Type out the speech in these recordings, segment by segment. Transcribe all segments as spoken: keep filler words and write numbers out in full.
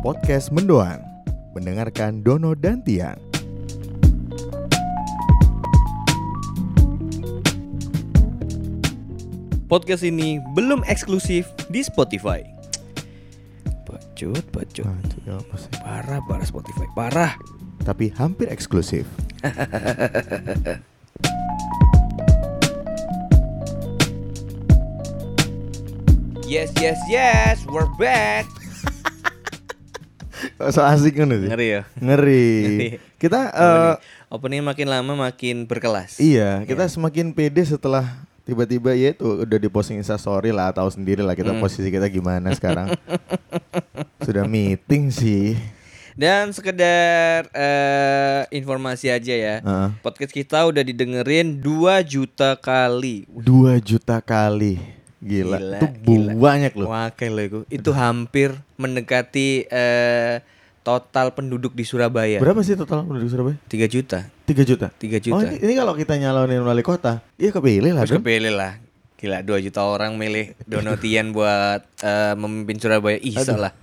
podcast Mendoan, mendengarkan Dono dan Tian. Podcast ini belum eksklusif di Spotify. Bacut, bacut. Nah, parah, parah Spotify, parah. Tapi hampir eksklusif. Yes, yes, yes, we're back. So asik kan sih? Ngeri ya? Ngeri. Ngeri. Kita uh, opening makin lama makin berkelas. Iya, kita yeah. semakin pede setelah tiba-tiba ya itu udah diposting Instastory lah, tahu sendiri lah kita hmm. posisi kita gimana sekarang. Sudah meeting sih. Dan sekedar uh, informasi aja ya, uh. podcast kita udah didengerin dua juta kali. dua juta kali. Gila, gila, itu gila. Banyak loh. Wakai loh itu. Itu hampir mendekati eh, total penduduk di Surabaya. Berapa sih total penduduk Surabaya? tiga juta. tiga juta? tiga juta. Oh, ini, ini kalau kita nyalonin wali kota, iya kepilih lah. Terus kan? Kepilih lah. Gila, dua juta orang milih Dono Tian buat eh, memimpin Surabaya. Ih, salah.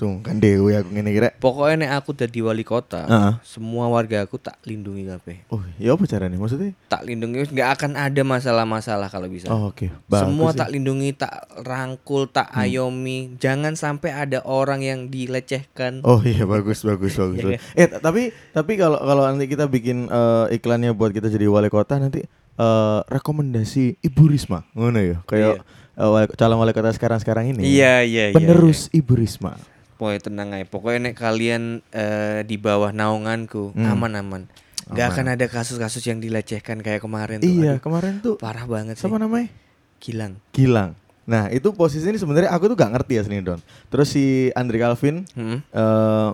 Sungkan dewe aku ngene kira. Pokoknya nek aku dadi wali kota, uh-huh. semua warga aku tak lindungi kabeh. Oh, ya apa carane? Maksudnya tak lindungi enggak akan ada masalah-masalah kalau bisa. Oh, oke. Okay. Semua sih. Tak lindungi, tak rangkul, tak hmm. ayomi. Jangan sampai ada orang yang dilecehkan. Oh, iya bagus bagus bagus. bagus. Eh, tapi tapi kalau kalau nanti kita bikin uh, iklannya buat kita jadi wali kota nanti uh, rekomendasi Ibu Risma. Ngono ya. Kayak yeah. uh, calon wali kota sekarang-sekarang ini. Iya, yeah, iya, yeah, yeah, Penerus yeah, yeah. Ibu Risma. Pokoknya tenang aja, pokoknya nek kalian uh, di bawah naunganku hmm. aman-aman. Gak aman. Akan ada kasus-kasus yang dilecehkan kayak kemarin tuh. Iya, aduh, kemarin tuh parah banget sih. Sama namanya? Gilang. Gilang. Nah, itu posisinya sebenarnya aku tuh gak ngerti ya sini, Don. Terus si Andre Calvin hmm. uh,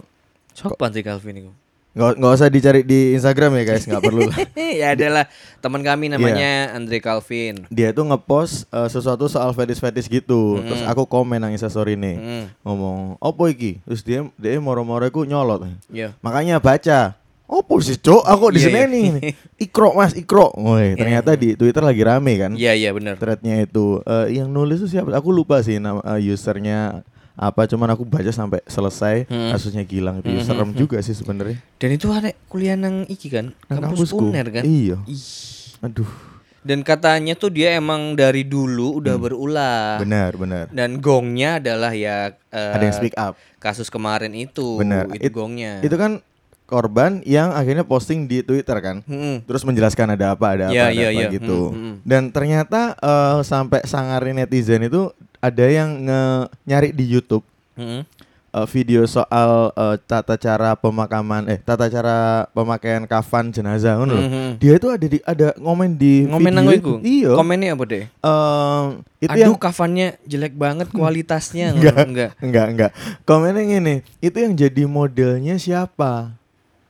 Sok Andre Calvin itu. Gak, gak usah dicari di Instagram ya guys, gak perlu lah. Ya adalah teman kami namanya yeah. Andre Calvin. Dia tuh ngepost uh, sesuatu soal fetish-fetish gitu. Mm-hmm. Terus aku komen nang Instastory ini mm. ngomong, opo iki? Terus dia dia moro-moro aku nyolot yeah. Makanya baca, opo sih cok? Aku di sini yeah, yeah. nih Ikro mas, ikro. Woy, ternyata yeah. di Twitter lagi rame kan. Iya, yeah, iya yeah, benar. Threadnya itu uh, yang nulis tuh siapa? Aku lupa sih nama uh, usernya apa, cuman aku baca sampai selesai hmm. kasusnya Gilang itu hmm, serem hmm, juga hmm. sih sebenarnya. Dan itu ada kuliah nang iki kan, kampus, kampus UNER kan. Iya. Ih. Aduh. Dan katanya tuh dia emang dari dulu udah hmm. berulah. Benar, benar. Dan gongnya adalah ya uh, ada yang speak up. Kasus kemarin itu, benar. Itu It, gongnya. Itu kan korban yang akhirnya posting di Twitter kan, hmm. terus menjelaskan ada apa, ada yeah, apa, ada yeah, apa yeah. gitu. Hmm, hmm. Dan ternyata uh, sampai sangarin netizen itu ada yang nge- nyari di YouTube hmm. uh, video soal uh, tata cara pemakaman, eh tata cara pemakaian kafan jenazah, kan loh. Hmm. Dia itu ada di ada ngomen di ngomen video itu. Iya. Komennya apa deh? Um, itu Aduh yang, kafannya jelek banget kualitasnya, enggak, enggak, enggak, enggak. Komennya gini, itu yang jadi modelnya siapa?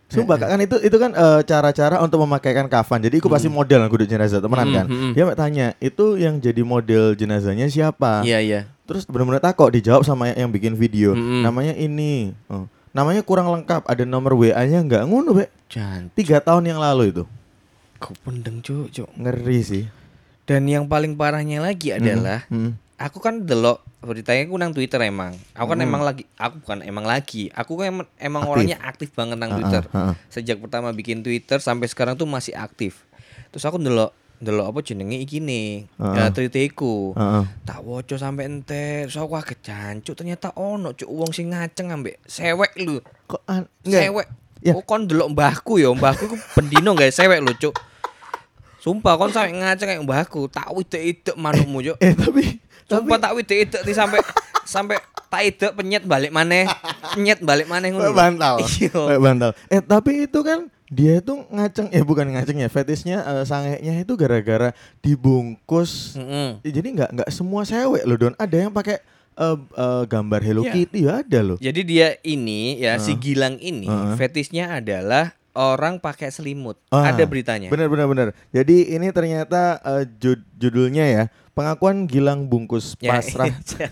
Sumpah kan itu itu kan uh, cara-cara untuk memakaikan kafan. Jadi aku pasti model aku di jenazah temenan kan. Dia tanya, "Itu yang jadi model jenazahnya siapa?" Iya, iya. Terus benar-benar takok dijawab sama yang bikin video. Mm-hmm. Namanya ini. Oh. Namanya kurang lengkap, ada nomor W A-nya enggak ngono, Bek. Cantik. tiga tahun yang lalu itu. Kok pendeng, Cuk, Cuk. Ngeri sih. Dan yang paling parahnya lagi adalah mm-hmm. aku kan delok beritanya aku nang Twitter emang. Aku kan hmm. emang lagi aku bukan emang lagi. Aku kan emang, emang aktif. Orangnya aktif banget nang Twitter. Uh, uh, uh. Sejak pertama bikin Twitter sampai sekarang tuh masih aktif. Terus aku ndelok ndelok apa jenenge iki ne. Ya triteku. Uh, uh. Tak woco sampai enter. Terus aku kaget jancuk ternyata ono cuk wong sing ngaceng ambek sewek lho. Kok an- sewek. Ya. Kok kon ndelok mbahku ya, mbahku ku pendino gawe sewek lho cuk. Sumpah kon sampe ngaceng kayak mbahku. Tak widek-idek manukmu cuk. Eh, eh tapi Sumpah tapi, tak widek itu sampai sampai tak idek penyet balik maneh, penyet balik maneh ngono. Bantal. Iya, bantal. Eh tapi itu kan dia itu ngaceng eh bukan ngaceng ya, fetishnya uh, sangeknya itu gara-gara dibungkus. Mm-hmm. Ya, jadi enggak enggak semua sewek loh, Don. Ada yang pakai uh, uh, gambar Hello yeah. Kitty ya ada loh. Jadi dia ini ya uh. si Gilang ini uh-huh. fetishnya adalah orang pakai selimut. Ah, ada beritanya. Benar benar benar. Jadi ini ternyata uh, judulnya ya, pengakuan Gilang bungkus pasrah. Ya,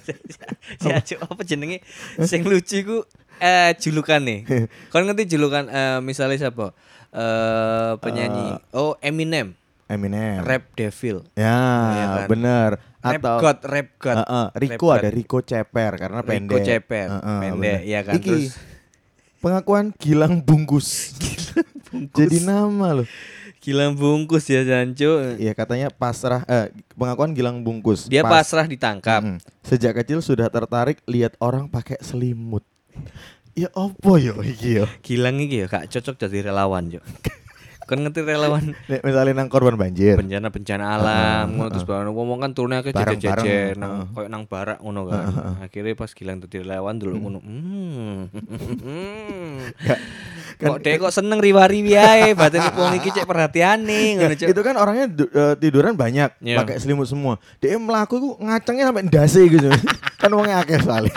ya, ya, apa jenenge sing lucu ku eh julukan nih. Kon ngerti julukan uh, misalnya siapa? Uh, penyanyi. Uh, oh, Eminem. Eminem. Rap Devil. Ya, ya kan? Benar. Atau Rap God, Rap God. Uh, uh, Rico rap ada God. Rico Ceper karena Rico pendek. Rico Ceper, uh, uh, pendek bener. Ya kan. Iki, terus pengakuan Gilang Bungkus. Gilang Bungkus. Jadi nama loh. Gilang Bungkus ya Jancu. Iya katanya pasrah eh, pengakuan Gilang Bungkus. Dia pas, pasrah ditangkap. Mm, sejak kecil sudah tertarik lihat orang pakai selimut. Ya opo yo iki yo. Gilang iki yo gak cocok jadi relawan yo. Kan ngerti relawan misalnya nang korban banjir, bencana-bencana alam, uh, uh, uh, terus barang ngomong kan turunnya ke jejer-jejer nang koyo nang barak ngono kan. Uh, uh, uh. Akhirnya pas Gilang dadi relawan dulu ngono. Hmm. Gak, kan, kok dek kok seneng riwari wae, batin wong iki cek perhatiane ngono. Itu kan orangnya du, uh, tiduran banyak, yeah. Pakai selimut semua. Dek mlaku iku ngacengnya sampai ndase gitu. Kan wonge akeh soalé.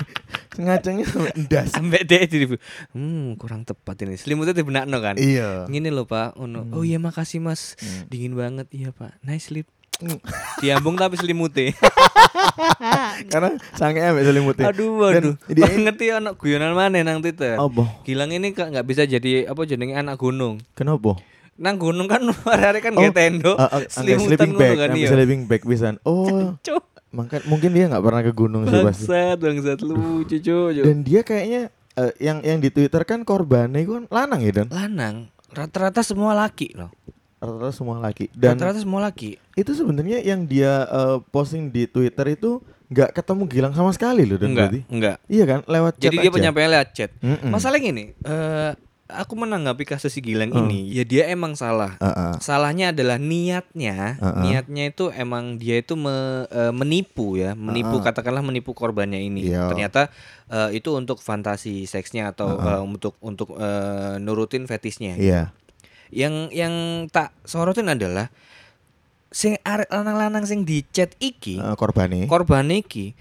Ngacengnya sampai ndas sampai dek diribu. Hmm, kurang tepat ini. Selimutnya dibenakno kan. Iya. Ngene lho, Pak. Ono. Hmm. Oh iya, makasih, Mas. Hmm. Dingin banget. Iya, Pak. Nice sleep. Hmm. Diambung tapi selimutnya. Karena sangkanya sampai selimutnya. Aduh, aduh. Dia ngerti ono guyonan maneh nang Twitter. Apa? Gilang ini kok enggak bisa jadi apa jenenge anak gunung. Kenapa? Nang gunung kan hari-hari kan gak tendo. Selimutan ngono kan iya. Sleeping bag pisan. Oh. Maka, mungkin dia nggak pernah ke gunung sih pasti. Bangsat, bangsat lu, cucu. Dan dia kayaknya uh, yang yang di Twitter kan korbannya itu kan lanang ya Dan. Lanang, rata-rata semua laki loh. Rata-rata semua laki. Dan rata-rata semua laki. Itu sebenarnya yang dia uh, posting di Twitter itu nggak ketemu Gilang sama sekali loh Dan. Enggak, berarti. Enggak. Iya kan, lewat chat. Jadi dia penyampaiannya lewat chat. Mm-mm. Masalahnya gini, uh, aku menanggapi kasus si Gilang uh. ini, ya dia emang salah. Uh, uh. Salahnya adalah niatnya, uh, uh. niatnya itu emang dia itu me, uh, menipu ya, menipu uh, uh. katakanlah menipu korbannya ini. Yo. Ternyata uh, itu untuk fantasi seksnya atau uh, uh. Uh, untuk untuk uh, nurutin fetisnya. Yeah. Yang yang tak sorotin adalah sing arek lanang-lanang sing dicet iki, uh, korbane. Korbane iki.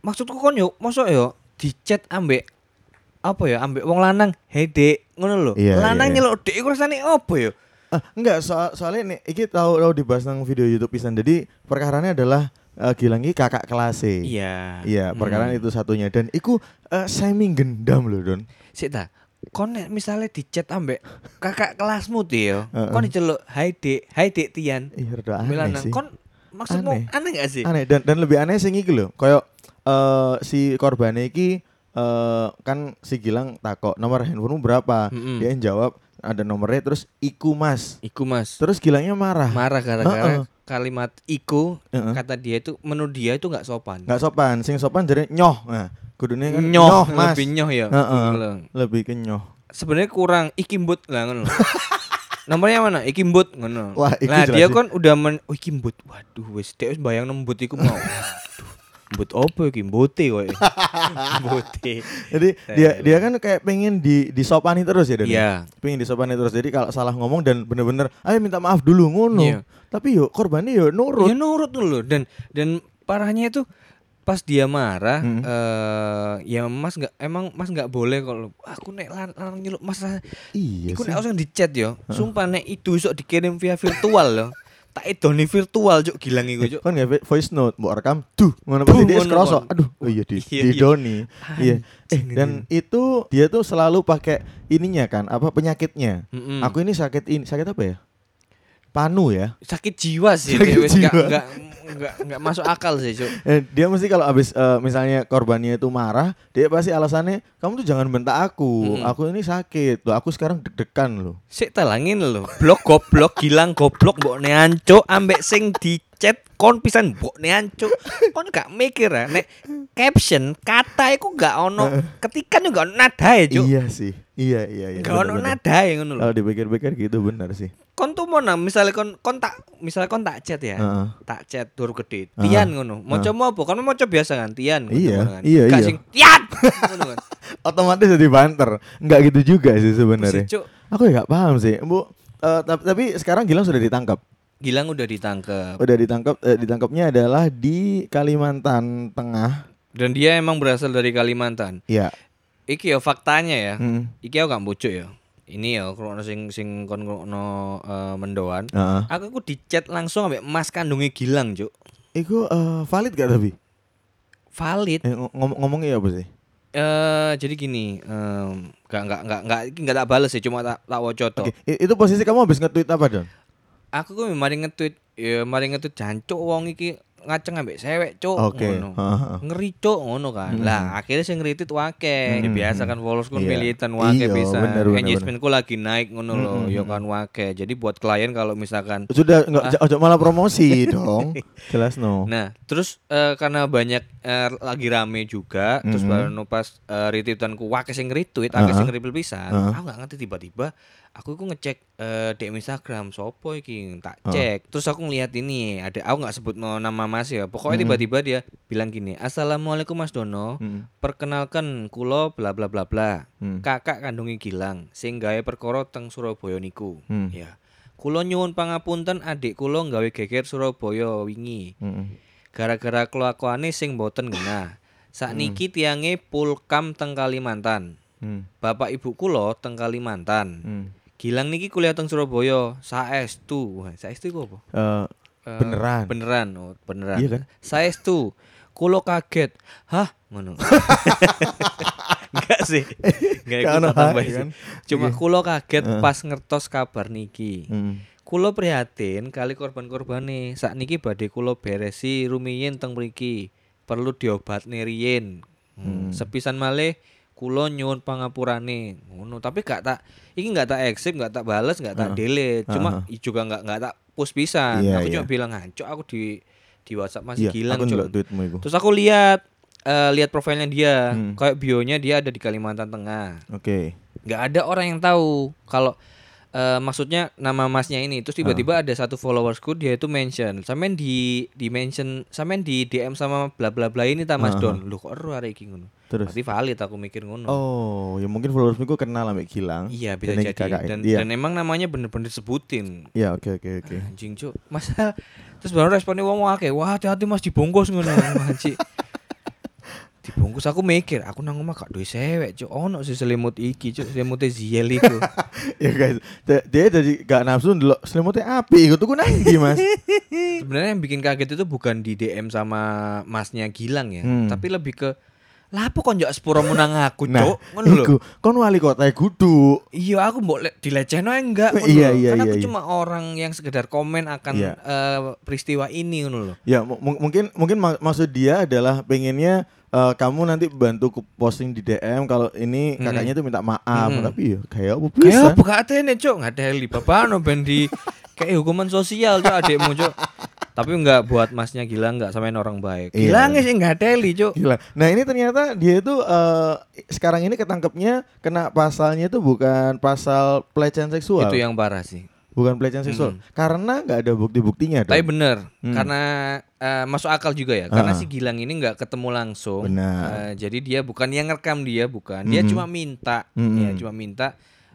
Maksudku kon yo, mosok yo dicet ambek apa ya ambek wong lanang he dek ngono lho yeah, lanang yeah. Nyeluk dek iku rasane apa ya ah, enggak soal soalnya ini iki tau tau dibahas nang video YouTube pisan jadi perkarane adalah uh, Gilang iki kakak kelas e iya iya perkarane hmm. itu satunya dan iku uh, semi gendam lho Don sik ta kon misale dicet ambek kakak kelasmu ti yo kon diceluk hai dek hai dek Tian lanang kon maksudmu aneh. Aneh gak sih aneh dan dan lebih aneh sing iki lho koyo uh, si korbane iki Uh, kan si Gilang takok nomor handphonemu berapa mm-hmm. Dia yang jawab ada nomornya terus iku mas iku mas terus Gilangnya marah marah gara-gara uh-uh. kalimat iku uh-uh. kata dia itu menurut dia itu nggak sopan nggak sopan sing sopan jadi nyoh nah kudunya kan nyoh, nyoh mas lebih nyoh ya uh-uh. lebih ke nyoh sebenarnya kurang ikimbut lah ngono nomornya mana ikimbut ngono wah iku nah dia sih. Kan udah men oh, ikimbut waduh wes dia wes bayang nembut iku mau Mbut opo iki mbote kowe. Mbote. Jadi dia dia kan kayak pengen di disopani terus ya Dan. Iya. Pengen disopani terus. Jadi kalau salah ngomong dan bener-bener ayo minta maaf dulu ngono. Iya. Tapi yo korbannya yo nurut. Ya nurut lho dan dan parahnya itu pas dia marah hmm. uh, ya Mas enggak emang Mas enggak boleh kalau aku nek larang nyeluk Mas. Iya. Iku nek langsung di-chat yo. Sumpah nek itu iso dikirim via virtual lho. Tak edone virtual juk Gilang iku juk. Kan gawe voice note mbok rekam duh ngono pasti dia kroso. Aduh, oh iya di didoni. Iya. Eh dan itu dia tuh selalu pakai ininya kan, apa penyakitnya. Mm-hmm. Aku ini sakit ini, sakit apa ya? Panu ya. Sakit jiwa sih wes enggak enggak enggak enggak masuk akal sih juk. Eh, dia mesti kalau habis uh, misalnya korbannya itu marah, dia pasti alasannya kamu tuh jangan bentak aku. Mm-hmm. Aku ini sakit. Loh, aku sekarang deg-degan loh. Sik telangin loh. Blok goblok Gilang goblok mbokne ancuk ambek sing dicet kon pisan mbokne ancuk. Kon gak mikir ya nek caption kata iku gak ono ketikan yo gak ono nadae juk. Iya sih. Iya iya iya. Gak ono nadae ngono lho. Kalau dipikir-pikir gitu bener sih. Kon tuh mau nah, misalnya kon kon tak misalnya kon tak chat ya, uh-huh. tak chat tur gede, Tian uh-huh. ngono, moco uh-huh. mopo, kan moco biasa kan, Tian, iya, ngono, kan? Iya, gak iya, sing Tian, ngono kan, otomatis jadi banter, nggak gitu juga sih sebenarnya, aku ya nggak paham sih, bu, uh, tapi, tapi sekarang Gilang sudah ditangkap, Gilang udah ditangkap, udah ditangkap, eh, ditangkapnya adalah di Kalimantan Tengah, dan dia emang berasal dari Kalimantan, ya, iki ya faktanya ya, hmm. iki ya gak bocok ya. Ini ya kalau ono sing sing kon ono uh, mendoan. Uh-huh. Aku aku dicet langsung ambek mas kandungnya Gilang, Cuk. Iku uh, valid gak tapi? Valid. Eh, ngom- ngomongnya apa sih? Uh, jadi gini, um, gak enggak enggak enggak enggak tak bales sih, cuma tak tak wocoto. Okay. Itu posisi kamu habis nge-tweet apa, Don? Aku ku mari nge-tweet, ya mari nge-tweet jancuk wong iki ngaceng ambek cewek, cuk, okay. ngono. Ngeri cuk ngono kan. Hmm. Lah, akhirnya sing ngritit wake. Hmm. Biasa kan followers ku yeah. militan wake pisan. Engagementku lagi naik ngono hmm. loh, ya kan wake. Jadi buat klien kalau misalkan sudah enggak ah. malah promosi dong. Jelas no. Nah, terus uh, karena banyak uh, lagi rame juga, hmm. terus baru pas uh, retweetanku wake sing retweet, uh-huh. aku sing reply pisan. Uh-huh. Aku enggak ngerti tiba-tiba aku iku ngecek uh, di Instagram sopo iki tak cek. Uh. Terus aku ngelihat ini ada aku enggak sebut no, nama Mas ya. Pokoknya mm-hmm. tiba-tiba dia bilang gini, "Assalamualaikum Mas Dono. Mm-hmm. Perkenalkan kulo bla bla bla bla. Mm-hmm. Kakak kandungi Gilang sing gawe perkara teng Surabaya niku." Mm-hmm. Ya. "Kulo nyuwun pangapunten adik kulo gawe geger Surabaya wingi. Mm-hmm. Gara-gara kelakuane sing boten ngena. Sakniki mm-hmm. tiange pulkam teng Kalimantan. Mm-hmm. Bapak ibu kulo teng Kalimantan." Mm-hmm. Gilang niki kuliah teng Surabaya, saestu. Saestu iku apa? Uh, beneran. Beneran, oh, beneran. Iya kan? Saestu. Kulo kaget. Hah, ngono. Enggak sih. Enggak ikut tambah kan. Cuma yeah. kulo kaget uh. pas ngertos kabar niki. Hmm. Kulo prihatin kali korban-korbane. Sakniki badhe kulo beresi rumiyin teng mriki. Perlu diobatne riyen. Hmm. Sepisan malih kulo nyuwun pangapurane ngono, tapi gak tak iki gak tak accept, gak tak bales, gak tak uh, delete. Cuma uh, juga gak gak tak push pisan. Yeah, aku yeah. cuma bilang hancur aku di di WhatsApp masih yeah, Gilang. Terus aku lihat uh, lihat profilnya dia, hmm. kayak bionya dia ada di Kalimantan Tengah. Oke. Okay. Gak ada orang yang tahu kalau Uh, maksudnya nama masnya ini. Terus tiba-tiba uh. ada satu followersku dia itu mention, "Sampean di di mention, sampean di D M sama bla bla bla ini ta Mas uh. Don." Loh kok ero arek iki ngono. Berarti valid aku mikir ngono. Oh, ya mungkin followersku kenal ambek Gilang. Iya, bisa jadi. Dan, yeah. dan emang namanya bener-bener disebutin. Iya, yeah, oke okay, oke okay, oke. Okay. Anjing, Cuk. Mas terus baru responnya wong akeh, "Wah, hati-hati Mas dibungkus ngono." Anjing. Dibungkus aku mikir, aku nang omah gak duwe cewek, Cuk. Ono si selimut iki, Cuk, selimute Ziel iku. Ya guys, dia jadi gak nafsu ndelok selimute api, iku tuku nang ndi, Mas. Sebenarnya yang bikin kaget itu bukan di D M sama Masnya Gilang ya, hmm. tapi lebih ke lah apa kon njak sepuro munang aku, Cuk. Ngono lho. Kon wali kotae guduk. Iya, aku mbok le- dilecehno enggak ngono. Iya, iya, karena iya, aku iya. cuma orang yang sekedar komen akan iya. uh, peristiwa ini ngono lho. Ya, m- mungkin mungkin mak- maksud dia adalah pengennya Uh, kamu nanti bantu posting di D M kalau ini kakaknya itu minta maaf, mm-hmm. tapi ya kayak apa bisa? Kayak apa katanya, Cok? Nggak ada heli, bapak no bendi kayak hukuman sosial, Cok, adikmu, Cok. Tapi nggak buat Masnya Gilang nggak samain orang baik. Gilang sih nggak ada heli, Cok. Nah ini ternyata dia itu uh, sekarang ini ketangkepnya kena pasalnya itu bukan pasal pelecehan seksual. Itu yang parah sih. Bukan pelecehan seksual, mm. karena nggak ada bukti-buktinya. Tapi dong. Bener, mm. karena uh, masuk akal juga ya. Karena uh-huh. si Gilang ini nggak ketemu langsung. Benar. Uh, jadi dia bukan yang ngerekam dia, bukan. Dia mm-hmm. cuma minta, mm-hmm. ya cuma minta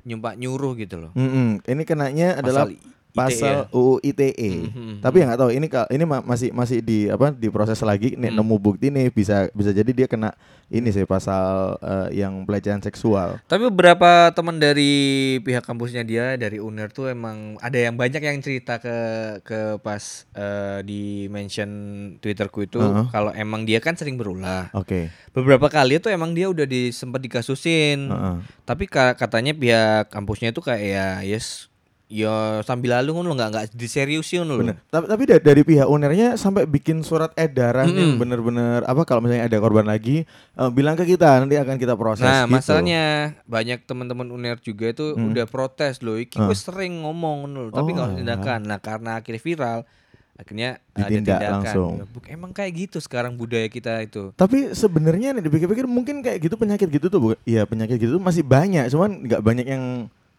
nyumpak nyuruh gitu loh. Mm-hmm. Ini kenanya adalah pasal U U I T E. Mm-hmm. Tapi yang nggak tahu ini ini masih masih di apa diproses lagi. Nih, mm. nemu bukti nih bisa bisa jadi dia kena ini sih pasal uh, yang pelecehan seksual. Tapi beberapa teman dari pihak kampusnya dia dari U N E R tuh emang ada yang banyak yang cerita ke ke pas uh, di mention Twitterku itu uh-huh. kalau emang dia kan sering berulah. Oke. Okay. Beberapa kali itu emang dia udah di, sempat dikasusin. Uh-huh. Tapi ka- katanya pihak kampusnya itu kayak ya yes ya sambil lalu ngono enggak enggak diseriusin loh. Tapi tapi dari, dari pihak U N E R-nya sampai bikin surat edaran mm-hmm. yang benar-benar apa kalau misalnya ada korban lagi uh, bilang ke kita nanti akan kita proses. Nah, gitu. Masalahnya banyak teman-teman U N E R juga itu hmm. udah protes loh. Iki uh. wis sering ngomong ngono tapi enggak oh, ditindakan. Nah, karena akhirnya viral akhirnya ditindak ada tindakan langsung. Emang kayak gitu sekarang budaya kita itu. Tapi sebenarnya nih dipikir-pikir mungkin kayak gitu penyakit gitu tuh. Iya, penyakit gitu tuh masih banyak, cuman enggak banyak yang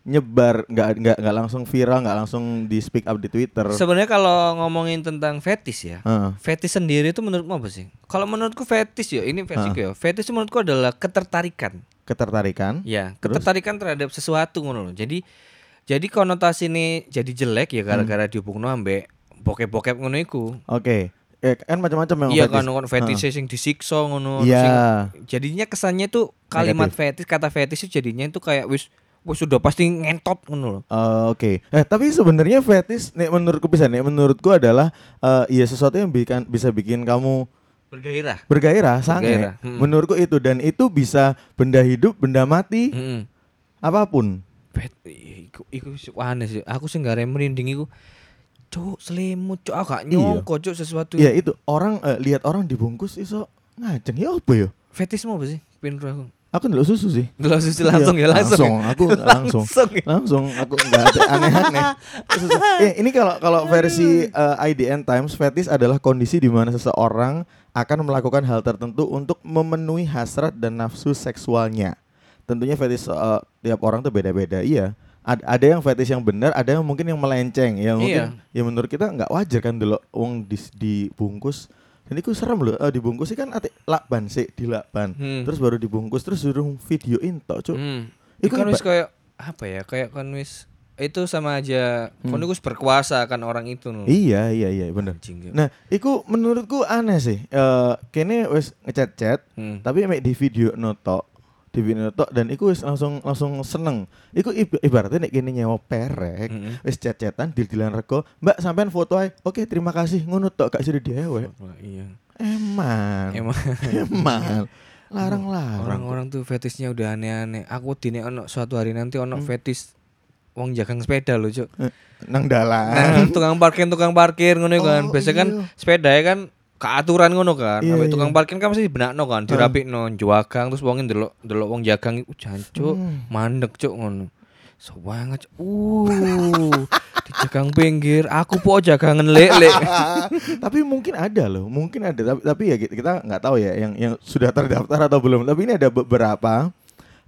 nyebar, nggak nggak nggak langsung viral, nggak langsung di speak up di Twitter. Sebenarnya kalau ngomongin tentang fetish ya, uh. fetish sendiri itu menurutmu apa sih? Kalau menurutku fetish ya, ini versiku uh. ya. Fetish menurutku adalah ketertarikan. Ketertarikan? Ya, terus? Ketertarikan terhadap sesuatu ngono. Jadi jadi konotasi ini jadi jelek ya gara-gara hmm. dihubungno ambek bokep-bokep ngono iku. Oke. Okay. Ya, kan macam-macam yang iya, fetish. Iya kan fetish uh. sing disiksa ngono. Yeah. Jadinya kesannya tuh kalimat negatif. Fetish, kata fetish itu jadinya itu kayak wis wah sudah pasti ngentot ngono loh. Uh, Oke. Okay. Eh tapi sebenarnya fetish nek menurutku bisa nek menurutku adalah uh, ya sesuatu yang bikin, bisa bikin kamu bergairah. Bergairah sange. Hmm. Menurutku itu dan itu bisa benda hidup, benda mati. Hmm. Apapun. Bet iku iku aneh sih. Aku sing gare merinding iku. Cuk, selimut, cuk, agak nyongko, cuk, sesuatu. Iya, itu orang uh, lihat orang dibungkus iso ngajeng ya apa ya? Fetismu apa sih? Pinro aku. Aku ndelok susu sih. Ndelok susu langsung ya, langsung. Langsung aku langsung. Langsung aku enggak ada aneh-aneh. Eh, ini kalau kalau versi uh, I D N Times, fetis adalah kondisi di mana seseorang akan melakukan hal tertentu untuk memenuhi hasrat dan nafsu seksualnya. Tentunya fetis uh, tiap orang tuh beda-beda, iya. Ada yang fetish yang benar, ada yang mungkin yang melenceng, ya mungkin, iya. Ya menurut kita nggak wajar kan dulu uang dibungkus, dan itu serem loh, uh, dibungkus kan ati lakban sih, dilakban, hmm. terus baru dibungkus, terus suruh videoin tau cuy, hmm. itu kan wis kayak apa ya, kayak kan wis itu sama aja, hmm. kan wis berkuasa kan orang itu loh. Iya iya iya benar. Nah, itu menurutku aneh sih, uh, kene wis ngechat-chat, hmm. tapi mek di video noto. Di video tok dan iku wis langsung langsung seneng. Iku ibaratnya nek kene nyewa perek, mm-hmm. wis cecetan dil-dilan rego, "Mbak, sampean foto ae." "Oke, terima kasih." Ngono tok gak sire dhewe. Iya. Eman. Eman. Eman. Larang-larang. Orang-orang tuh fetisnya udah aneh-aneh. Aku dine ono suatu hari nanti ono hmm. fetis wong jagang sepeda lho, Cuk. Nang dalan. Nang tukang parkir-tukang parkir ngono kan. Oh, biasa kan sepedae kan keaturan ngono kan, sampai iya, tukang iya. parkir kan mesti dibenakno kan, dirapikno, juagang terus wong ndelok ndelok wong jagang iku jancuk, hmm. mandek cuk ngono. Sewangat. Uh. Di jagang pinggir, aku po jagangan lek-lek. Tapi mungkin ada loh, mungkin ada tapi, tapi ya kita enggak tahu ya yang yang sudah terdaftar atau belum. Tapi ini ada beberapa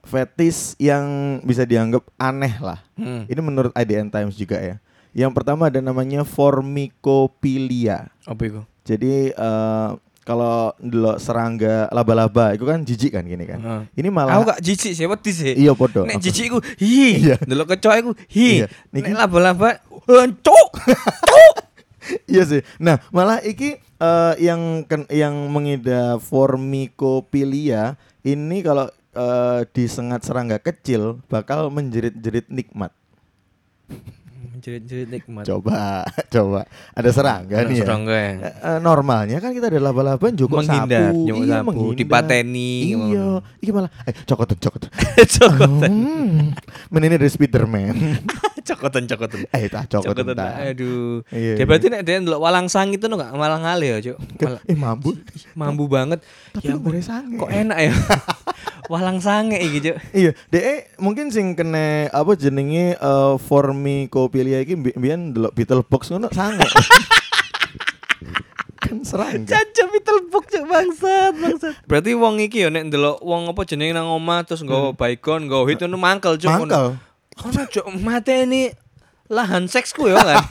fetis yang bisa dianggap aneh lah. Hmm. Ini menurut I D N Times juga ya. Yang pertama ada namanya formicophilia. Apa itu? Jadi uh, kalau ndelok serangga laba-laba itu kan jijik kan gini kan. Hmm. Ini malah aku gak jijik sih, wedi sih. Iya podo. Nek jijik iku hi, ndelok kecoa iku hi. Iya. Nek laba-laba encuk. Iya sih. Nah, malah iki uh, yang yang mengidap formicophilia ini kalau uh, disengat serangga kecil bakal menjerit-jerit nikmat. Jerit-jerit nikmat. Coba, coba. Ada serangga ada nih. Serangga ya. Ya. E, normalnya kan kita ada laba-laban juga menghindar, sapu, iya, sapu, menghindar, dipateni. Iya, iki malah eh cokoten cokoten. Cokoten. Menene dari Spiderman. Cokoten cokoten. Eh tah cokoten. Aduh. Dia berarti nek dia ndelok walangsang itu enggak malah ngale ya, Cuk. Eh mambu. Mambu banget. Tapi ya boleh sange. Kok enak ya. Walang sange iki, Cuk. Iya, dek mungkin sing kene apa jenenge uh, formicophilia iki mbiyen ndelok Beetlebox ngono sange. Kan serang. Caca Beetlebox Cuk bangsat, bangsat. Berarti wong iki yo nek ndelok wong apa jenenge nang omah terus nggawa baikon, nggawa itu mangkel, Cuk. Mangkel. Ono Cuk mateni lahan seksku yo kan.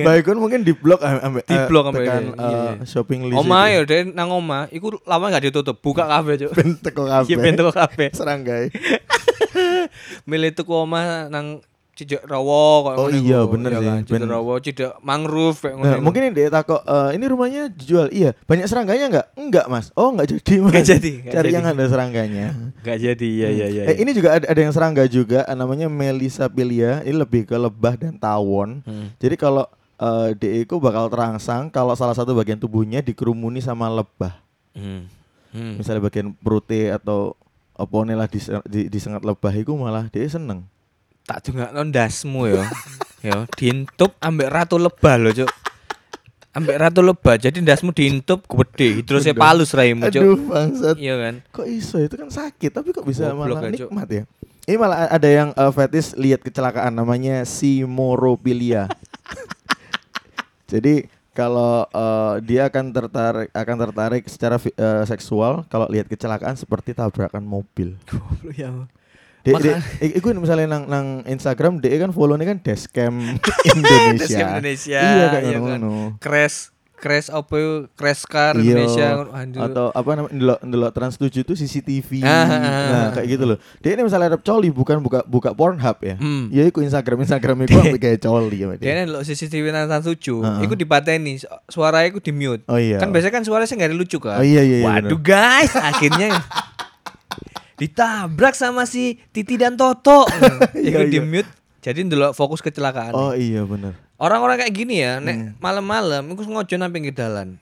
Baikon mungkin diblok ambek diblok ambek shopping list. Omah ya den nang omah iku lawang gak ditutup, buka kafe cuk. Ben teko kafe. Iya ben teko kafe. Seranggae. Milih tuku omah nang Cidek Rawa kok. Oh iya bener sih. Cidek Rawa, Cidek Mangrove kayak ngono. Nah, mungkin dia takok uh, ini rumahnya dijual. Iya, banyak serangganya enggak? Enggak, Mas. Oh, enggak jadi, Mas. Enggak jadi. Gak cari jadi. Yang ada serangganya. Enggak jadi. Iya iya iya. Eh, ini juga ada, ada yang serangga juga namanya Melisophilia. Ini lebih ke lebah dan tawon. Hmm. Jadi kalau uh, D E-ku bakal terangsang kalau salah satu bagian tubuhnya dikerumuni sama lebah. Hmm. Hmm. Misalnya bagian perutnya atau opone lah dis, di, disengat lebah itu malah dia seneng. Tak dongakno ndasmu ya. Ya, diintup ambek ratu lebah lho, Cuk. Ambek ratu lebah. Jadi ndasmu diintup gede, hidrose palus raimu, Cuk. Aduh, bangsat. Iya kan? Kok iso? Itu kan sakit, tapi kok bisa oh, malah ya, nikmat ya? Ini malah ada yang uh, fetis lihat kecelakaan namanya simorophilia. Jadi kalau uh, dia akan tertarik akan tertarik secara uh, seksual kalau lihat kecelakaan seperti tabrakan mobil. Goblok ya. Dek, iku misalnya nang nang Instagram dek kan follow-nya kan dashcam Indonesia. Dashcam Indonesia. Iya kan iya kan. Crash crash apa crash car iyo. Indonesia anjur. Atau apa namanya ndelok ndelok Trans tujuh itu C C T V. Ah, nah, kayak gitu loh. Dek ini misalnya arep coli bukan buka buka Pornhub ya. Hmm. Ya iku Instagram Instagram iku ambek gawe coli ya. Dek ini ndelok C C T V nang Trans tujuh, uh-huh. iku dipateni, suaranya iku di-mute. Oh, iya. Kan biasanya kan suaranya sing gak lucu kan. Oh, iya, iya, waduh bener. Guys, akhirnya ditabrak sama si Titi dan Toto. Ikut di mute. Jadi ndelok fokus kecelakaan. Oh iya benar. Orang-orang kayak gini ya, nek hmm. malam-malam iku ngojo nang pinggir dalan.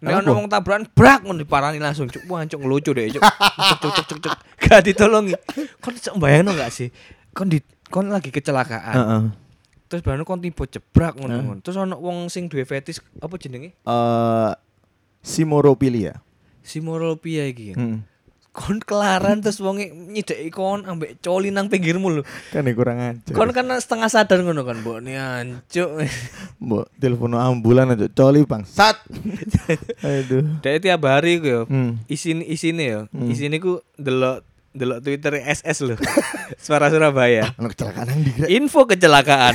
Nek ono wong tabrakan brak ngono diparani langsung cuk, wah cuk lucu deh cuk. Cuk cuk cuk cuk. Gak ditolongi. Kon iso mbayangno gak sih? Kon di, kon lagi kecelakaan. Heeh. Uh-uh. Terus baru kon tiba jebrak ngono. Terus ana wong sing duwe fetis apa jenenge? Uh, simorophilia. Simorophilia iki. Heeh. Kon kelaran terus wong nyideki kon ambek coli nang pinggirmu lho. Kan kurang aja. Kon kan setengah sadar ngono kan, mbokne ancuk. Mbok telepon ambulan aja coli bangsat. Aduh. Dek tiap hari ku yo. Hmm. Isin isine yo. Hmm. Isine ku delok delok Twitter S S loh. Suara Surabaya. Ono kecelakaan nang di. Info kecelakaan.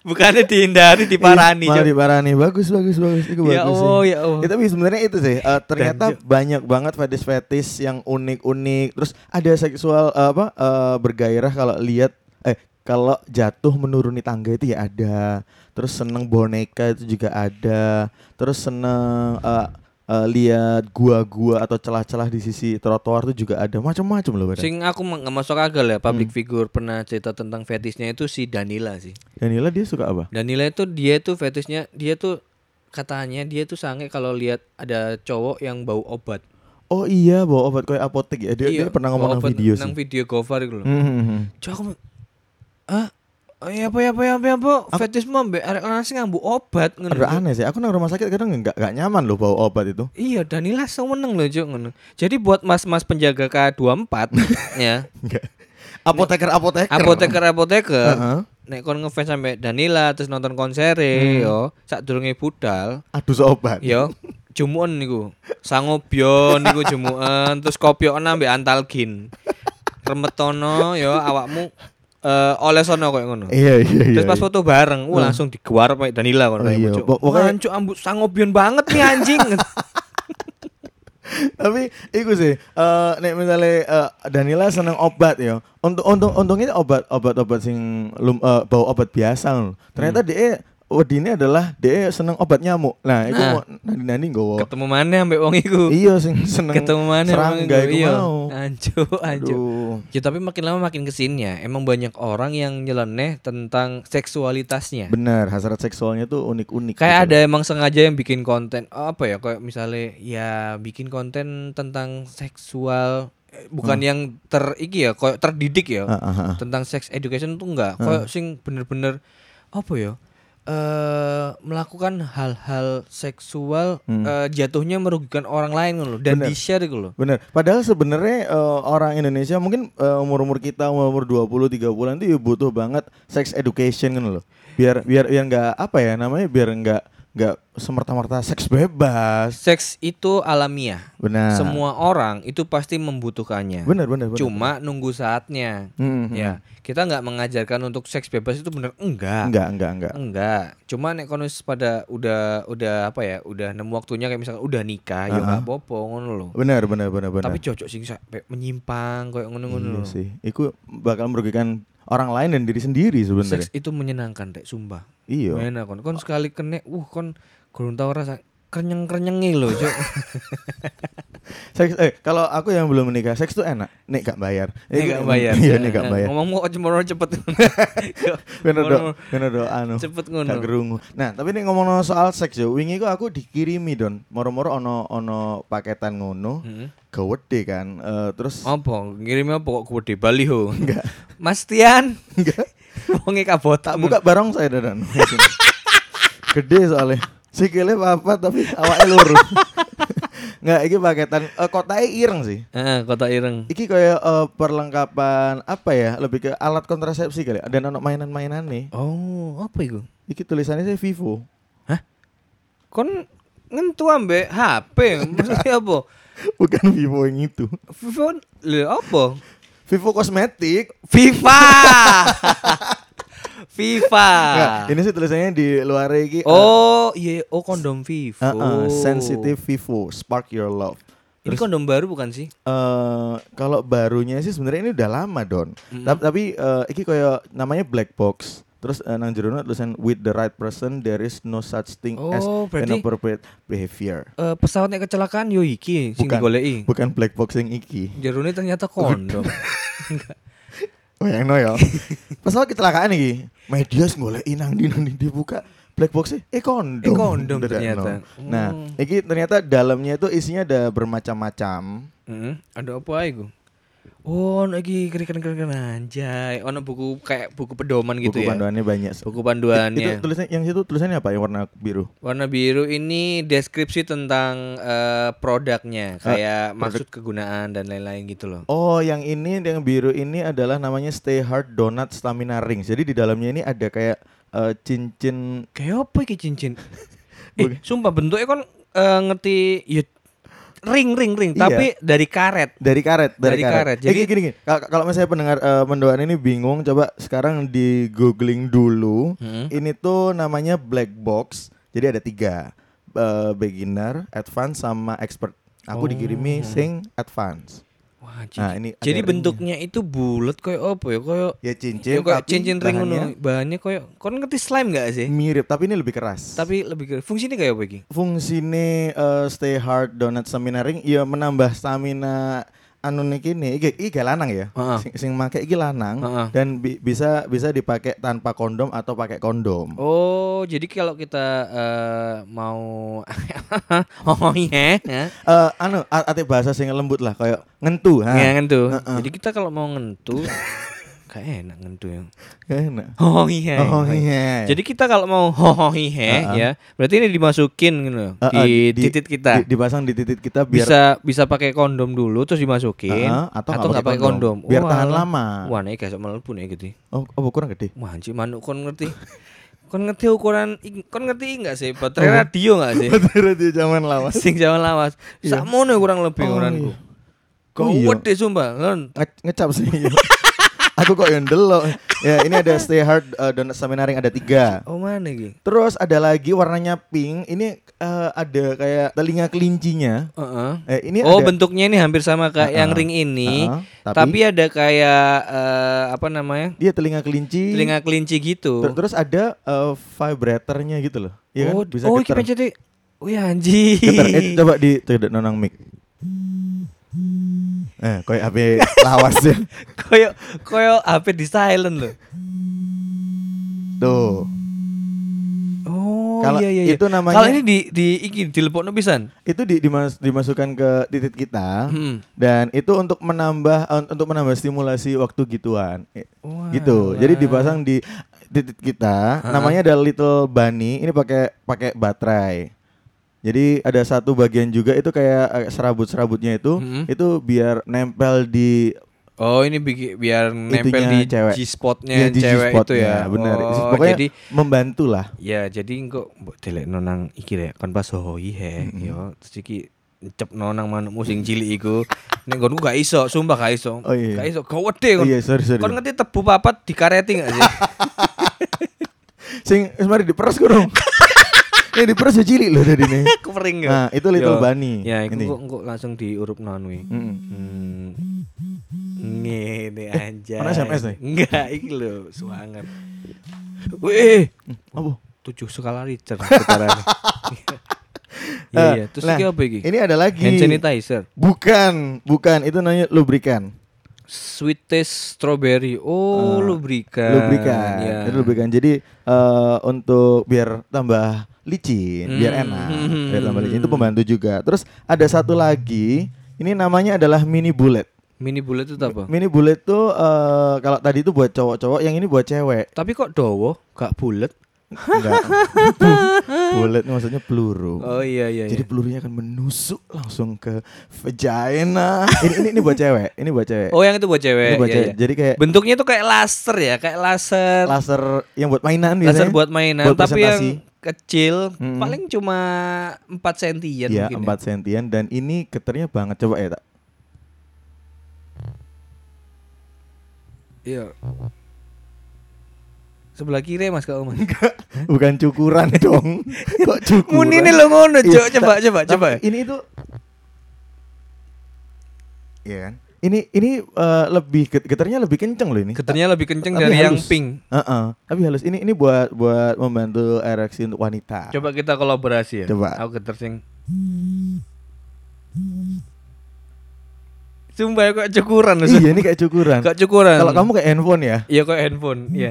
Bukannya dihindari, diparani. Malah diparani. Bagus, bagus, bagus. Itu bagus. Ya oh, ya oh. Ya, tapi sebenarnya itu sih. Uh, ternyata Dan, banyak banget fetis-fetis yang unik-unik. Terus ada seksual uh, apa uh, bergairah kalau lihat eh kalau jatuh menuruni tangga itu ya ada. Terus seneng boneka itu juga ada. Terus seneng uh, Uh, lihat gua-gua atau celah-celah di sisi trotoar itu juga ada, macam-macam loh. Sing aku nggak masuk akal ya, public hmm. figure pernah cerita tentang fetisnya itu si Danila sih. Danila dia suka apa? Danila itu dia tuh fetisnya dia tuh katanya dia tuh sange kalau lihat ada cowok yang bau obat. Oh iya, bau obat kayak apotek ya. Dia, iya, dia pernah ngomong nang video sih. Nang video cover gitu loh. Hmm. Cowok aku ah Iya apa ya apa ya apa fetis mambe arek lanang sing nganggo obat ngono. Aduh aneh sih. Aku nang rumah sakit kadang enggak enggak nyaman loh bau obat itu. Iya, Danila seneng loh juk ngono. Jadi buat mas-mas penjaga K dua puluh empat ya. Enggak. Apoteker-apoteker. Apoteker-apoteker. Heeh. Nek kon ngefans sampe Danila terus nonton konsere hmm. yo, sadurunge budal. Aduh seobat. Yo. Jumukan niku. Sangobion niku jumukan terus kopyokan ambek Antalgin. Remetono yo awakmu Uh, oleh sono koyo ngono. Iya iya iya. Terus pas foto bareng, uh, langsung digelar Pak Danila kono. Iya, Wancuk ambut sangobion banget nih anjing. Tapi iku sih, uh, nek misale uh, Danila seneng obat ya. Untuk untuk untungnya obat-obat-obat sing lum, uh, bau obat biasa lho. Ternyata hmm. dia wedine adalah dia seneng obat nyamuk. Nah, iku nah, nandi-nandi nggowo. Ketemu maneh ambek wong iku. Iya sing seneng. Ketemu maneh ambek wong iku. Anjuk, anjuk. Ya tapi makin lama makin kesini ya, emang banyak orang yang nyeleneh tentang seksualitasnya. Benar, hasrat seksualnya tuh unik-unik. Kayak gitu. Ada emang sengaja yang bikin konten apa ya? Kayak misalnya ya bikin konten tentang seksual bukan hmm. yang ter iki ya, kayak terdidik ya. Uh, uh, uh. Tentang sex education tuh enggak. Kayak uh. sing bener-bener apa ya? Uh, melakukan hal-hal seksual hmm. uh, jatuhnya merugikan orang lain gitu loh dan bener. Di-share gitu loh. Benar. Padahal sebenarnya uh, orang Indonesia mungkin uh, umur-umur kita umur dua puluh tiga puluhan itu ya butuh banget sex education gitu loh. Biar biar ya enggak apa ya namanya biar enggak enggak semerta-merta seks bebas. Seks itu alamiah. Benar. Semua orang itu pasti membutuhkannya. Benar, benar, benar. Cuma nunggu saatnya. Mm-hmm. Ya, kita enggak mengajarkan untuk seks bebas itu benar enggak. Enggak, enggak, enggak. Enggak. Cuma nek kono pada udah udah apa ya, udah nemu waktunya kayak misalkan udah nikah, uh-huh. ya enggak apa-apa ngono lho. Benar, benar, benar, benar. Tapi cocok sing menyimpang kayak ngono-ngono lho. Iya sih. Iku bakal merugikan orang lain dan diri sendiri sebenarnya. Seks itu menyenangkan, Dek, sumpah. Iya. Enak kon. Kon sekali kene, uh kon gurung tau rasa krenyeng-krenyengi lho, Cuk. Seks eh kalau aku yang belum menikah, seks tuh enak. Nek gak bayar. Nek gak bayar. Iya, nek gak bayar. Ngomongmu kok cemoro cepet. Bener do, bener do anu. Cepet ngono. Gak gerungu. Nah, tapi nek ngomongno soal seks yo, wingi kok aku dikirimi don, moro-moro ono ono paketan ngono. Heeh. Gawede kan. Uh, terus apa? Ngirime apa kok gede baliho? Enggak. Mas Tian. Enggak. Wonge kabot tak buka barong saya dadan. Gede soalnya. Sikile apa tapi awake lurus. Enggak, iki paketan uh, kotae ireng sih. Heeh, uh, kota ireng. Iki kaya uh, perlengkapan apa ya? Lebih ke alat kontrasepsi kali. Ada anak mainan-mainan nih. Oh, apa iku? Iki tulisannya sih Vivo. Hah? Kon ngentu ambek H P, maksudnya apa? Bukan Vivo yang itu. Vivo lho apa? Vivo kosmetik, Viva. Viva. Nggak, ini sih tulisannya di luar iki. Oh, uh, iya, oh kondom Vivo. Uh, uh, sensitive Vivo, spark your love. Terus, ini kondom baru bukan sih? Uh, kalau barunya sih sebenarnya ini udah lama, Don. Mm-hmm. Tapi, tapi uh, iki koyo namanya black box. Terus uh, nang jero tulisan with the right person there is no such thing oh, as inappropriate behavior. Uh, pesawatnya kecelakaan yo iki sing digoleki. Bukan black box sing iki. Jerone ternyata kondom. Oh yang no yo. Pesawat kecelakaan iki. Media sing goleki nang ndi nang dibuka black box e eh, kondom. Eh, kondom ternyata. No. Nah, iki ternyata dalamnya itu isinya ada bermacam-macam. Heeh. Mm-hmm. Ada apa iku? Oh, lagi keren-keren anjay. Ono buku kayak buku pedoman gitu buku ya. Buku panduannya banyak. Buku panduannya. Itu tulisan yang situ tulisannya apa? Yang warna biru. Warna biru ini deskripsi tentang uh, produknya, kayak uh, maksud produk, kegunaan dan lain-lain gitu loh. Oh, yang ini yang biru ini adalah namanya Stay Hard Donut Stamina Rings. Jadi di dalamnya ini ada kayak uh, cincin. Kayak apa iki cincin? eh, sumpah bentuknya kan uh, ngerti ya, ring ring ring iya. Tapi dari karet dari karet dari, dari karet. karet jadi eh, gini gini kalau misalnya pendengar uh, mendoan ini bingung, coba sekarang di googling dulu. hmm. Ini tuh namanya black box, jadi ada tiga, uh, beginner, advance sama expert. Aku oh. dikirimi sing advance. Wah, jadi, nah, ini jadi bentuknya itu bulat kayak apa ya, kayak ya cincin, kayak cincin ring ngono. Bahannya kayak kon ngerti slime enggak sih? Mirip tapi ini lebih keras. Tapi lebih keras. Fungsinya kayak apa iki? Fungsinya uh, Stay Hard Donut Stamina Ring ya menambah stamina anu niki ne. Iki iki lanang ya. Uh-huh. Sing, sing make iki lanang uh-huh. dan bi- bisa bisa dipakai tanpa kondom atau pakai kondom. Oh, jadi kalau kita uh, mau oh iya. Yeah. Uh, anu ate bahasa sing lembut lah kayak ngentu, ha. Ya, ngentu. Uh-uh. Jadi kita kalau mau ngentu gak enak ngentu yang. Gak enak. Oh iya. Oh iya. Jadi kita kalau mau oh iya uh-uh. ya, berarti ini dimasukin gitu uh-uh. di, di titik kita. Di, dipasang di titik kita biar bisa bisa pakai kondom dulu terus dimasukin uh-uh. atau, atau enggak pakai kondom. kondom. Biar wah, tahan lama. Wah, nek gak mlebu nek gitu. Oh, oh ukuran gede. Wah, anjir manuk kon ngerti. Kon ngerti ukuran, kon ngerti enggak sih baterai oh. radio enggak sih? Baterai radio zaman lawas. Sing zaman lawas. Sakmono kurang lebih oh, ukuranku. Iya. Kau wedi sumpah lon ngecap sih. Aku kok yang delok. Ya, ini ada Stay Hard uh, Donut Stamina Ring, ada tiga. Oh, mana iki? Terus ada lagi warnanya pink. Ini uh, ada kayak telinga kelincinya. Uh-uh. Eh, ini oh, ada. bentuknya ini hampir sama kayak uh-uh. yang ring ini, uh-uh. tapi, tapi ada kayak uh, apa namanya? Iya, telinga kelinci. Telinga kelinci gitu. Ter- terus ada uh, vibratornya gitu loh. Iya oh, kan? Bisa oh, getar. Oh, iki pencet. Wih, anjir. Getar. Eh, coba di tidak nonang mic. Eh, koyo H P lawas ya. Koyo koyo H P di silent loh. Tuh. Oh, kalo iya iya. Itu namanya. Kalau ini di di iki dilepokno pisan. Itu di dimas, dimasukkan ke titik kita hmm. dan itu untuk menambah untuk menambah stimulasi waktu gituan. Wow. Gitu. Jadi dipasang di titik kita. Ha? Namanya ada Little Bunny. Ini pakai pakai baterai. Jadi ada satu bagian juga itu kayak serabut-serabutnya itu hmm. itu biar nempel di oh ini bi- biar nempel di cewek. G-spotnya ya, di cewek G-spot itu ya, ya benar. Oh, pokoknya jadi membantu lah. Ya jadi engko mbok delek nonang iki rek kon pas hohi he mm-hmm. yo iki cep nonang manukmu sing cilik iku nek nggonku gak iso sumpah gak iso. Oh, iya. Gak iso gak wedi kon. Oh, iya, sorry, sorry. Kon ngerti tebu papat dikareti gak sih? Sing semari diperes kurung. Eh di perasa cilik loh tadi nih. Kering ya. Nah, itu Little Bunny. Ya, engko engko langsung diurup nanwi. Heeh. Ngene anjay. Mana S M S nih? Enggak, iki lho suangan. Weh. Apa? tujuh skala Richter sekarang. Iya, terus iki apa iki? Ini ada lagi. Hand sanitizer. Bukan, bukan, itu namanya lubrikan. Sweetest strawberry. Oh, uh, lubrikan. Lubrikan. Ya. Itu lubrikan. Jadi uh, untuk biar tambah licin, hmm. biar enak. Biar tambah licin itu pembantu juga. Terus ada satu lagi, ini namanya adalah mini bullet. Mini bullet itu apa? Mini bullet itu uh, kalau tadi itu buat cowok-cowok, yang ini buat cewek. Tapi kok dowo, gak bullet? Enggak. Bullet maksudnya peluru. Oh iya iya. Jadi iya. Pelurunya akan menusuk langsung ke vagina. ini, ini ini buat cewek. Ini buat cewek. Oh yang itu buat cewek. Ini buat iya, cewek. Iya. Jadi kayak bentuknya tuh kayak laser ya, kayak laser. Laser yang buat mainan biasanya. Laser buat mainan buat tapi yang kecil hmm. paling cuma empat sentian ya, mungkin. empat sentian dan ini getarnya banget coba ya tak. Iya. Sebelah kiri mas kalau mas enggak bukan cukuran dong kok cukuran muni ini lo ngono cok coba coba coba ini itu ya kan ini ini uh, lebih getarnya lebih kenceng loh ini getarnya lebih kenceng tapi dari halus. Yang pink uh-uh. tapi halus ini ini buat buat membantu ereksi untuk wanita coba kita kolaborasi ya coba aku getar sing Sumpah ya kayak cukuran. Iya ini kayak cukuran. Kayak cukuran. Kalau kamu kayak handphone ya? Iya kayak handphone. Iya.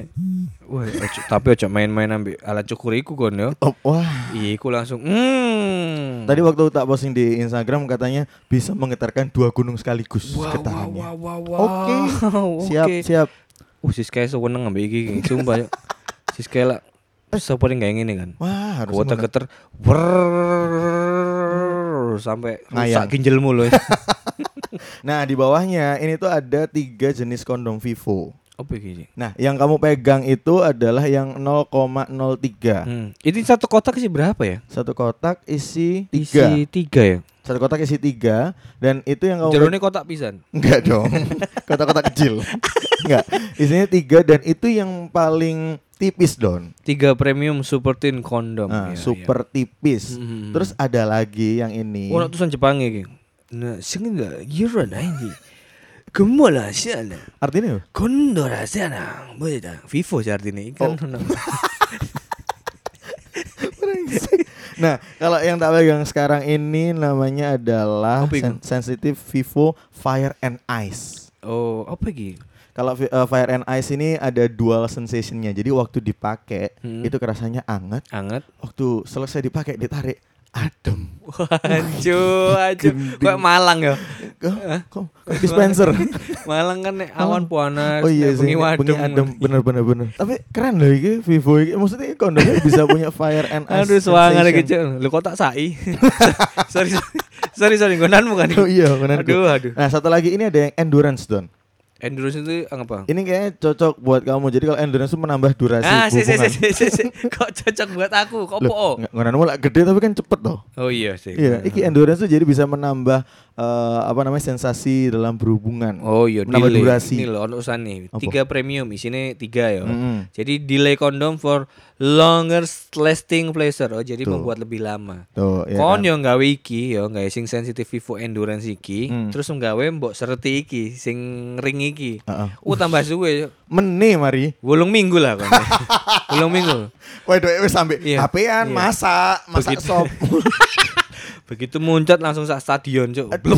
Wah, tapi aja main-main ambil alat cukur iku kon yo. Oh, wah. Iya, iku langsung. Mm. Tadi waktu tak posting di Instagram katanya bisa menggetarkan dua gunung sekaligus wow, getarannya. Wow, wow, wow, wow. Oke. Okay. Siap, okay. siap. Uh, Siska seneng ambil iki, sumpah yo. Siska lah. Bisa paling kayak ngene kan. Wah, harus kota geter sampai rusak ginjelmu loh. Nah, di bawahnya ini tuh ada tiga jenis kondom Vivo. Apa iki? Nah, yang kamu pegang itu adalah yang nol koma nol tiga. Hmm. Ini satu kotak isi berapa ya? Satu kotak isi tiga. Isi tiga ya? Satu kotak isi tiga dan itu yang kamu jerone kotak pisan. Enggak dong. Kotak-kotak kecil. Enggak. Isinya tiga dan itu yang paling tipis don. Tiga premium super thin kondom. Nah, ya, super ya. Tipis. Hmm. Terus ada lagi yang ini. Oh, ratusan Jepang ya. Nah, sing enggak iran ini. Kemola sana. Artinya? Kondora sana. Boleh dah. Vivo sih artinya ikan. Oh. Nah, kalau yang tak pegang sekarang ini namanya adalah sen- sensitive Vivo Fire and Ice. Oh, apa gitu? Kalau uh, Fire and Ice ini ada dual sensationnya. Jadi waktu dipakai hmm. itu kerasanya anget. Anget. Waktu selesai dipakai ditarik adem. Waduh, aduh. Kok Malang ya? Kok dispenser. Malang kan nek awan panas, oh, iya, bengi adem. adem. Bener bener bener. Tapi keren loh iki Vivo iki. Maksudnya kondomnya bisa punya Fire and Ice. Aduh, suangan kecil. Lho kok tak sai. Sorry sorry sorry gonanmu kan. Oh iya, gonanku. Aduh aduh. Nah, satu lagi ini ada yang endurance don. Endurance itu apa? Ini kayaknya cocok buat kamu. Jadi kalau endurance itu menambah durasi ah, hubungan. Ah, si, si, si, si. Kok cocok buat aku? Kok po? Ngonanmu lah gede tapi kan cepet loh. Oh iya sih. Iya, iki endurance itu jadi bisa menambah uh, apa namanya sensasi dalam berhubungan. Oh iya, menambah delay. Durasi. Ini loh, ono usane. Tiga premium, isinya tiga ya. Mm-hmm. Jadi delay condom for longer lasting pleasure. Oh, jadi tuh. Membuat lebih lama. Tuh, iya kon kan? Yo gawe iki, yo gawe sing sensitive Vivo endurance iki, mm. terus gawe mbok sereti iki sing ring iki. Uh-uh. Uh tambah suwe mene mari. Wolong minggu lah kon. Wolong minggu. Waduh wis sampe yeah. H P-an, yeah. masak, masak begitu. Sop. Begitu muncat langsung sak stadion, Cuk. Aduh,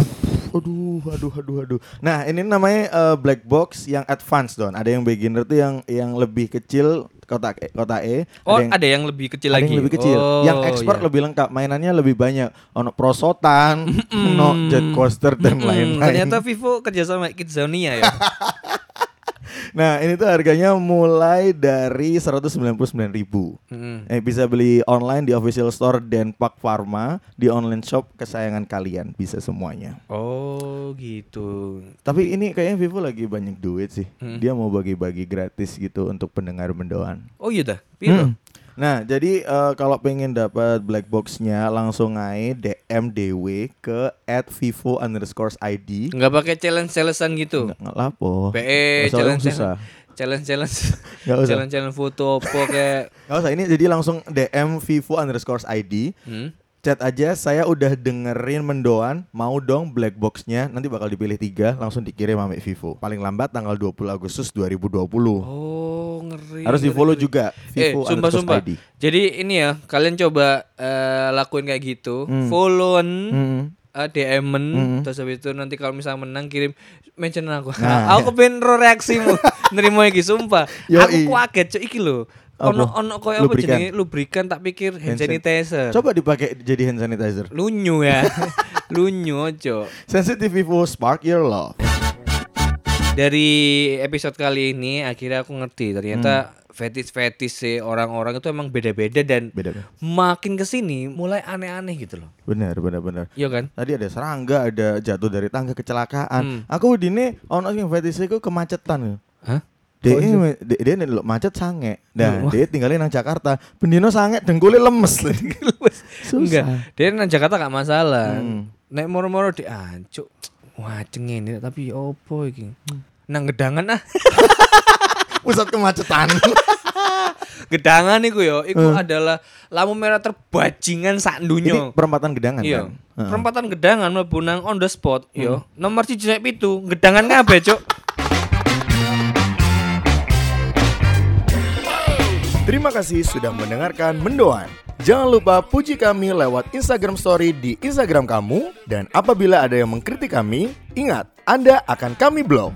aduh, aduh, aduh, aduh. Nah, ini namanya uh, black box yang advance, Don. Ada yang beginner tuh yang yang lebih kecil kotak E, kotak E. Oh, ada yang, ada yang lebih kecil ada lagi. Yang lebih kecil. Oh, yang expert iya. lebih lengkap, mainannya lebih banyak. Ono prosotan, mm-mm. ono jet coaster dan mm-mm. lain-lain. Ternyata Vivo kerja sama Kidzonia ya. Nah, ini tuh harganya mulai dari seratus sembilan puluh sembilan ribu rupiah. Mm-hmm. Eh, bisa beli online di official store Denpak Farma, di online shop kesayangan kalian, bisa semuanya. Oh, gitu. Tapi ini kayaknya Vivo lagi banyak duit sih. Mm-hmm. Dia mau bagi-bagi gratis gitu untuk pendengar Mendoan. Oh, iya dah. Piro. Hmm. Nah, jadi uh, kalau pengen dapat black box-nya langsung aja D M D W ke at vivo underscore I D. Enggak pakai challenge-challengean gitu. Enggak lapo. P E challenge susah. Challenge challenge. Challenge challenge foto opo kayak. Enggak usah, ini jadi langsung D M vivo underscore I D. Hmm? Chat aja, saya udah dengerin Mendoan, mau dong black box-nya, nanti bakal dipilih tiga, langsung dikirim sama Vivo. Paling lambat tanggal dua puluh Agustus dua ribu dua puluh. Oh, ngeri. Harus di-follow ngeri. Juga Vivo eh, underscore sumpah. I D. Jadi ini ya, kalian coba uh, lakuin kayak gitu, hmm. followan, hmm. uh, D M-en, hmm. terus habis itu nanti kalau misalnya menang kirim mention aku. Nah, aku pengen ro reaksimu, nerimo iki sumpah. Yoi. Aku kaget cuk iki lho. Ono ono koyo apa jenenge lubrikan tak pikir hand sanitizer. Coba dipakai jadi hand sanitizer. Lunyu ya. Lunyu ojo. Sensitive Vivo Spark Your Love. Dari episode kali ini akhirnya aku ngerti ternyata hmm. fetis-fetis sih orang-orang itu emang beda-beda dan beda-beda. Makin kesini mulai aneh-aneh gitu loh. Benar, benar, benar. Iya kan? Tadi ada serangga, ada jatuh dari tangga, kecelakaan. Hmm. Aku dine ono sing fetisnya ku kemacetan. Hah? Dia ini dia ini loh macet sange, dan nah, dia tinggalin nang Jakarta. Bendino sange, dengkule lemes. Enggak, dia nang Jakarta gak masalah. Hmm. Nek moro-moro diancuk, wah cengin tapi opo iki. Nang gedangan ah. Pusat kemacetan. Gedangan iku yo, iku uh. adalah lampu merah terbajingan sak donya. Perempatan Gedangan iyo. Kan. Uh. Perempatan Gedangan mlebu nang on the spot hmm. yo. Nomor siji pitu, Gedangan kabeh, Cuk. Terima kasih sudah mendengarkan Mendoan. Jangan lupa puji kami lewat Instagram story di Instagram kamu. Dan apabila ada yang mengkritik kami, ingat, Anda akan kami blow.